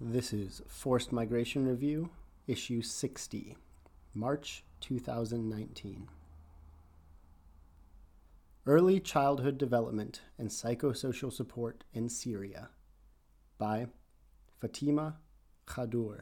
This is Forced Migration Review, Issue 60, March 2019. Early Childhood Development and Psychosocial Support in Syria by Fatima Khaddour.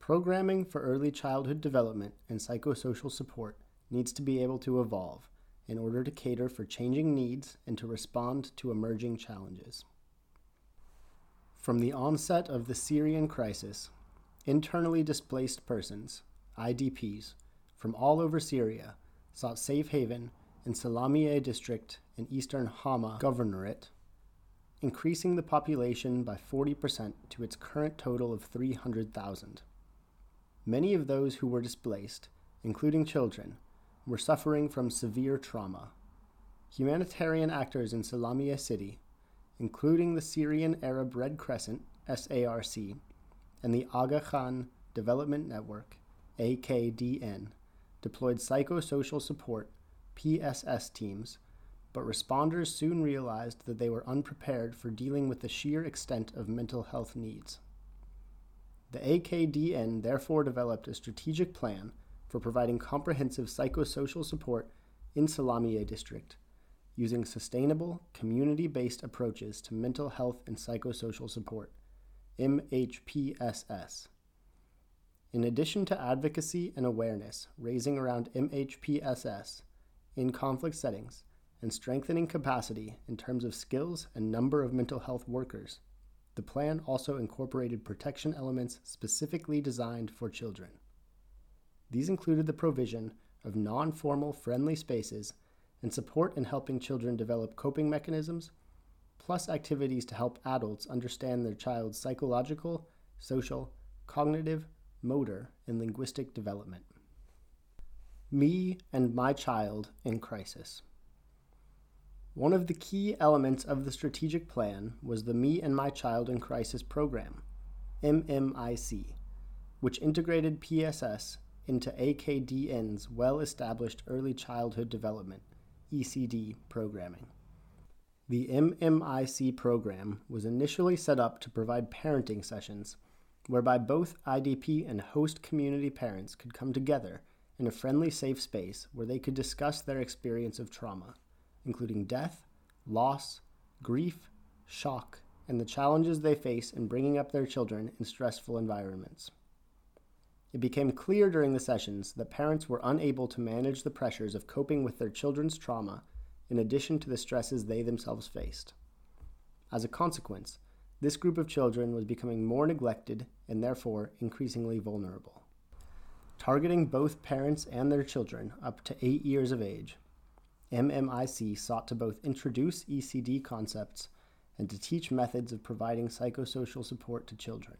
Programming for early childhood development and psychosocial support needs to be able to evolve in order to cater for changing needs and to respond to emerging challenges. From the onset of the Syrian crisis, internally displaced persons, IDPs, from all over Syria sought safe haven in Salamiyah district in eastern Hama governorate, increasing the population by 40% to its current total of 300,000. Many of those who were displaced, including children, were suffering from severe trauma. Humanitarian actors in Salamiyah City, including the Syrian Arab Red Crescent, SARC, and the Aga Khan Development Network, AKDN, deployed psychosocial support, PSS teams, but responders soon realized that they were unprepared for dealing with the sheer extent of mental health needs. The AKDN therefore developed a strategic plan for providing comprehensive psychosocial support in Salamiyah district, using sustainable, community-based approaches to mental health and psychosocial support, MHPSS. In addition to advocacy and awareness raising around MHPSS in conflict settings and strengthening capacity in terms of skills and number of mental health workers, the plan also incorporated protection elements specifically designed for children. These included the provision of non-formal friendly spaces and support in helping children develop coping mechanisms, plus activities to help adults understand their child's psychological, social, cognitive, motor, and linguistic development. Me and my child in crisis. One of the key elements of the strategic plan was the Me and My Child in Crisis program, MMIC, which integrated PSS into AKDN's well-established early childhood development, ECD, programming. The MMIC program was initially set up to provide parenting sessions whereby both IDP and host community parents could come together in a friendly, safe space where they could discuss their experience of trauma, including death, loss, grief, shock, and the challenges they face in bringing up their children in stressful environments. It became clear during the sessions that parents were unable to manage the pressures of coping with their children's trauma in addition to the stresses they themselves faced. As a consequence, this group of children was becoming more neglected and therefore increasingly vulnerable. Targeting both parents and their children up to 8 years of age, MMIC sought to both introduce ECD concepts and to teach methods of providing psychosocial support to children.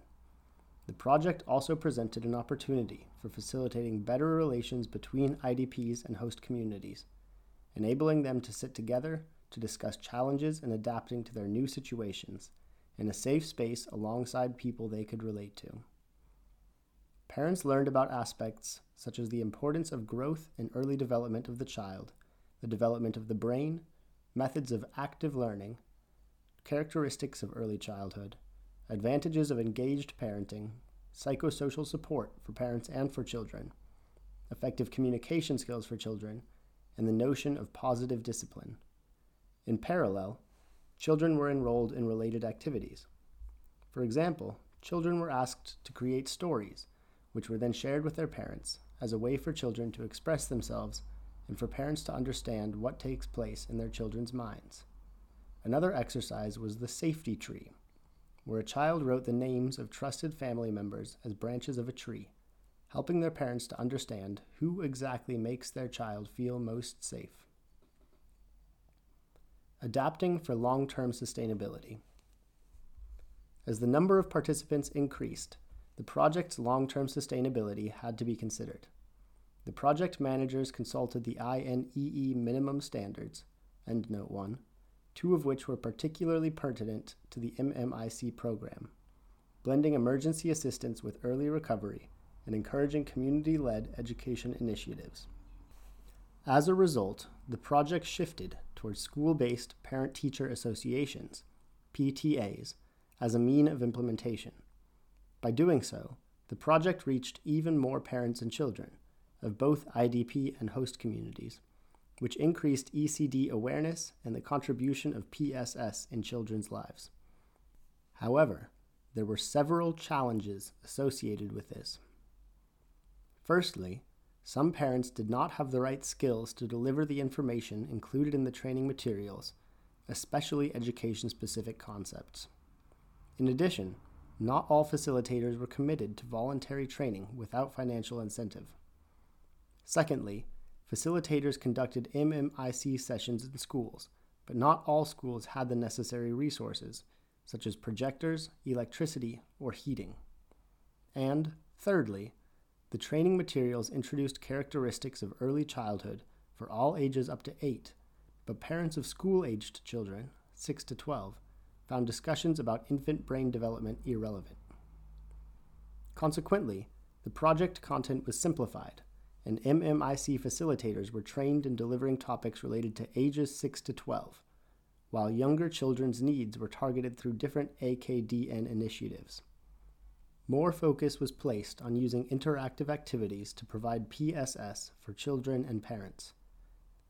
The project also presented an opportunity for facilitating better relations between IDPs and host communities, enabling them to sit together to discuss challenges and adapting to their new situations in a safe space alongside people they could relate to. Parents learned about aspects such as the importance of growth and early development of the child, the development of the brain, methods of active learning, characteristics of early childhood, advantages of engaged parenting, psychosocial support for parents and for children, effective communication skills for children, and the notion of positive discipline. In parallel, children were enrolled in related activities. For example, children were asked to create stories, which were then shared with their parents as a way for children to express themselves and for parents to understand what takes place in their children's minds. Another exercise was the safety tree, where a child wrote the names of trusted family members as branches of a tree, helping their parents to understand who exactly makes their child feel most safe. Adapting for long-term sustainability. As the number of participants increased, the project's long-term sustainability had to be considered. The project managers consulted the INEE minimum standards, Endnote 1, two of which were particularly pertinent to the MMIC program, blending emergency assistance with early recovery and encouraging community-led education initiatives. As a result, the project shifted towards school-based parent-teacher associations, PTAs, as a mean of implementation. By doing so, the project reached even more parents and children of both IDP and host communities, which increased ECD awareness and the contribution of PSS in children's lives. However, there were several challenges associated with this. Firstly, some parents did not have the right skills to deliver the information included in the training materials, especially education-specific concepts. In addition, not all facilitators were committed to voluntary training without financial incentive. Secondly, facilitators conducted MMIC sessions in schools, but not all schools had the necessary resources, such as projectors, electricity, or heating. And thirdly, the training materials introduced characteristics of early childhood for all ages up to 8, but parents of school-aged children, 6 to 12, found discussions about infant brain development irrelevant. Consequently, the project content was simplified, and MMIC facilitators were trained in delivering topics related to ages 6 to 12, while younger children's needs were targeted through different AKDN initiatives. More focus was placed on using interactive activities to provide PSS for children and parents.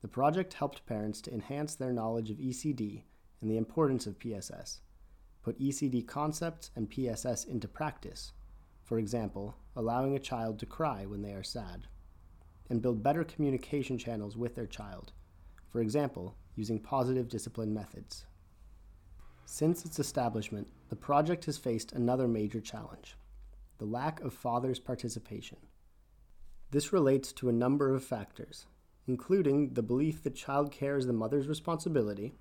The project helped parents to enhance their knowledge of ECD and the importance of PSS, put ECD concepts and PSS into practice, for example, allowing a child to cry when they are sad, and build better communication channels with their child, for example, using positive discipline methods. Since its establishment, the project has faced another major challenge, the lack of fathers' participation. This relates to a number of factors, including the belief that childcare is the mother's responsibility,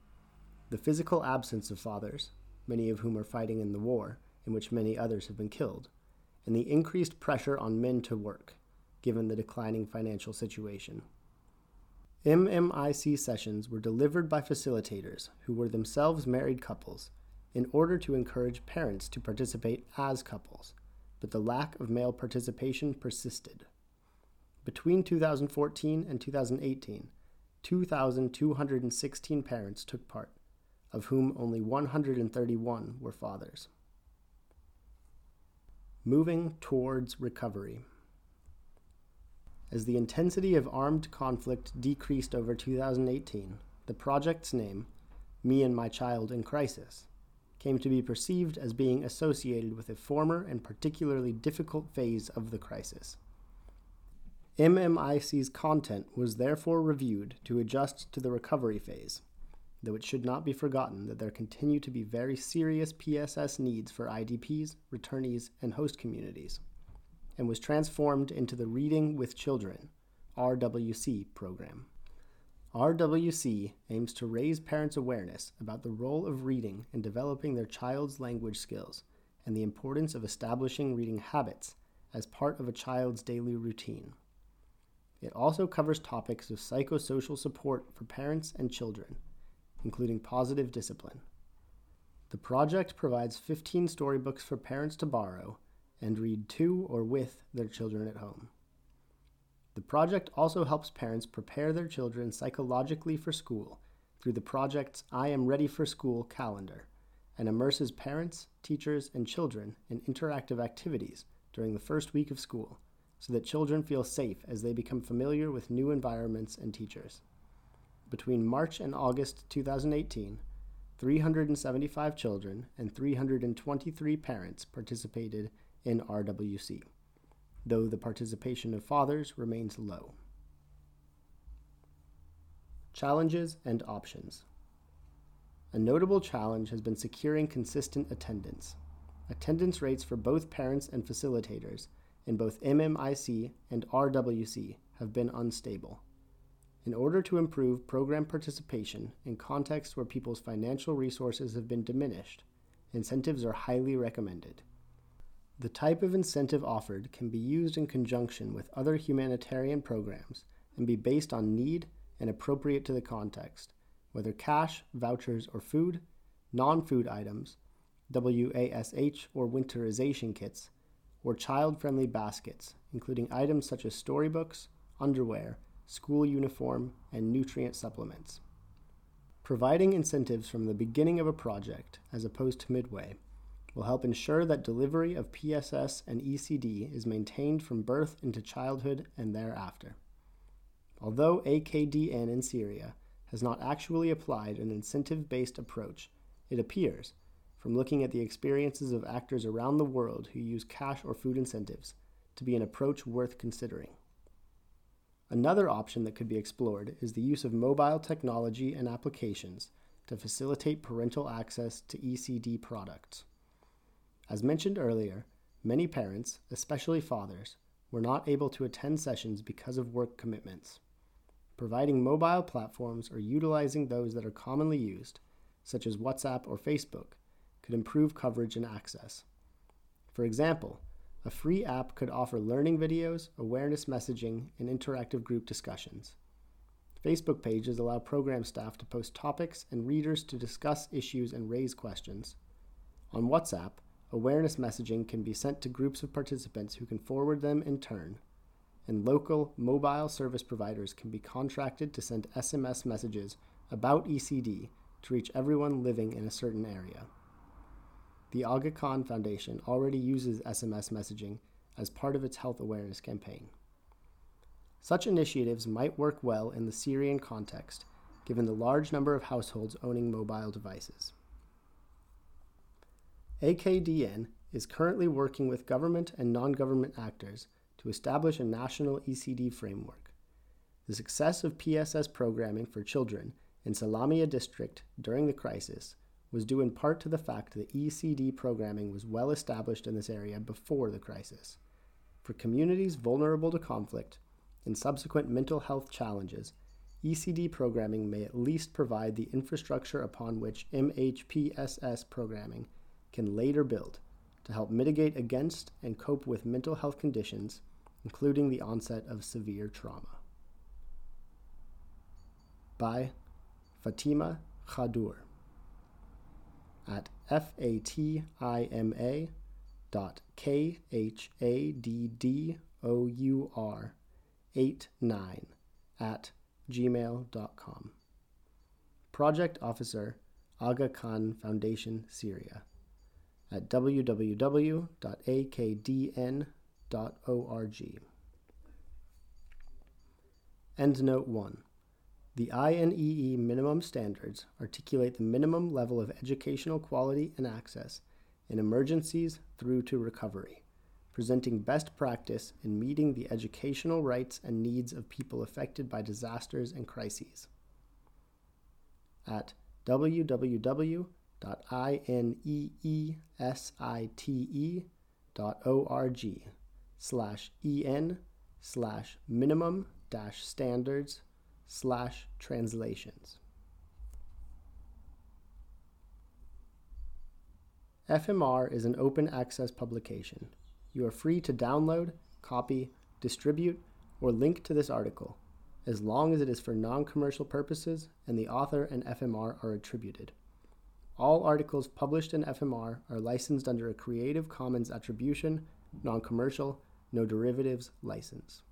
the physical absence of fathers, many of whom are fighting in the war, in which many others have been killed, and the increased pressure on men to work, given the declining financial situation. MMIC sessions were delivered by facilitators who were themselves married couples in order to encourage parents to participate as couples, but the lack of male participation persisted. Between 2014 and 2018, 2,216 parents took part, of whom only 131 were fathers. Moving towards recovery. As the intensity of armed conflict decreased over 2018, the project's name, Me and My Child in Crisis, came to be perceived as being associated with a former and particularly difficult phase of the crisis. MMIC's content was therefore reviewed to adjust to the recovery phase, though it should not be forgotten that there continue to be very serious PSS needs for IDPs, returnees, and host communities, and was transformed into the Reading with Children, RWC, program. RWC aims to raise parents' awareness about the role of reading in developing their child's language skills and the importance of establishing reading habits as part of a child's daily routine. It also covers topics of psychosocial support for parents and children, including positive discipline. The project provides 15 storybooks for parents to borrow and read to or with their children at home. The project also helps parents prepare their children psychologically for school through the project's I Am Ready for School calendar and immerses parents, teachers, and children in interactive activities during the first week of school so that children feel safe as they become familiar with new environments and teachers. Between March and August 2018, 375 children and 323 parents participated in RWC, though the participation of fathers remains low. Challenges and options. A notable challenge has been securing consistent attendance. Attendance rates for both parents and facilitators in both MMIC and RWC have been unstable. In order to improve program participation in contexts where people's financial resources have been diminished, incentives are highly recommended. The type of incentive offered can be used in conjunction with other humanitarian programs and be based on need and appropriate to the context, whether cash, vouchers, or food, non-food items, WASH or winterization kits, or child-friendly baskets, including items such as storybooks, underwear, school uniform, and nutrient supplements. Providing incentives from the beginning of a project, as opposed to midway, will help ensure that delivery of PSS and ECD is maintained from birth into childhood and thereafter. Although AKDN in Syria has not actually applied an incentive-based approach, it appears, from looking at the experiences of actors around the world who use cash or food incentives, to be an approach worth considering. Another option that could be explored is the use of mobile technology and applications to facilitate parental access to ECD products. As mentioned earlier, many parents, especially fathers, were not able to attend sessions because of work commitments. Providing mobile platforms or utilizing those that are commonly used, such as WhatsApp or Facebook, could improve coverage and access. For example, a free app could offer learning videos, awareness messaging, and interactive group discussions. Facebook pages allow program staff to post topics and readers to discuss issues and raise questions. On WhatsApp, awareness messaging can be sent to groups of participants who can forward them in turn, and local mobile service providers can be contracted to send SMS messages about ECD to reach everyone living in a certain area. The Aga Khan Foundation already uses SMS messaging as part of its health awareness campaign. Such initiatives might work well in the Syrian context, given the large number of households owning mobile devices. AKDN is currently working with government and non-government actors to establish a national ECD framework. The success of PSS programming for children in Salamiyah district during the crisis was due in part to the fact that ECD programming was well established in this area before the crisis. For communities vulnerable to conflict and subsequent mental health challenges, ECD programming may at least provide the infrastructure upon which MHPSS programming can later build to help mitigate against and cope with mental health conditions, including the onset of severe trauma. By Fatima Khaddour at fatima.khaddour89@gmail.com. Project Officer, Aga Khan Foundation, Syria, at www.akdn.org. Endnote 1. The INEE minimum standards articulate the minimum level of educational quality and access in emergencies through to recovery, presenting best practice in meeting the educational rights and needs of people affected by disasters and crises. At www.ineesite.org/en/minimum-standards/translations. FMR is an open access publication. You are free to download, copy, distribute, or link to this article, as long as it is for non-commercial purposes and the author and FMR are attributed. All articles published in FMR are licensed under a Creative Commons Attribution, Non-Commercial, No Derivatives license.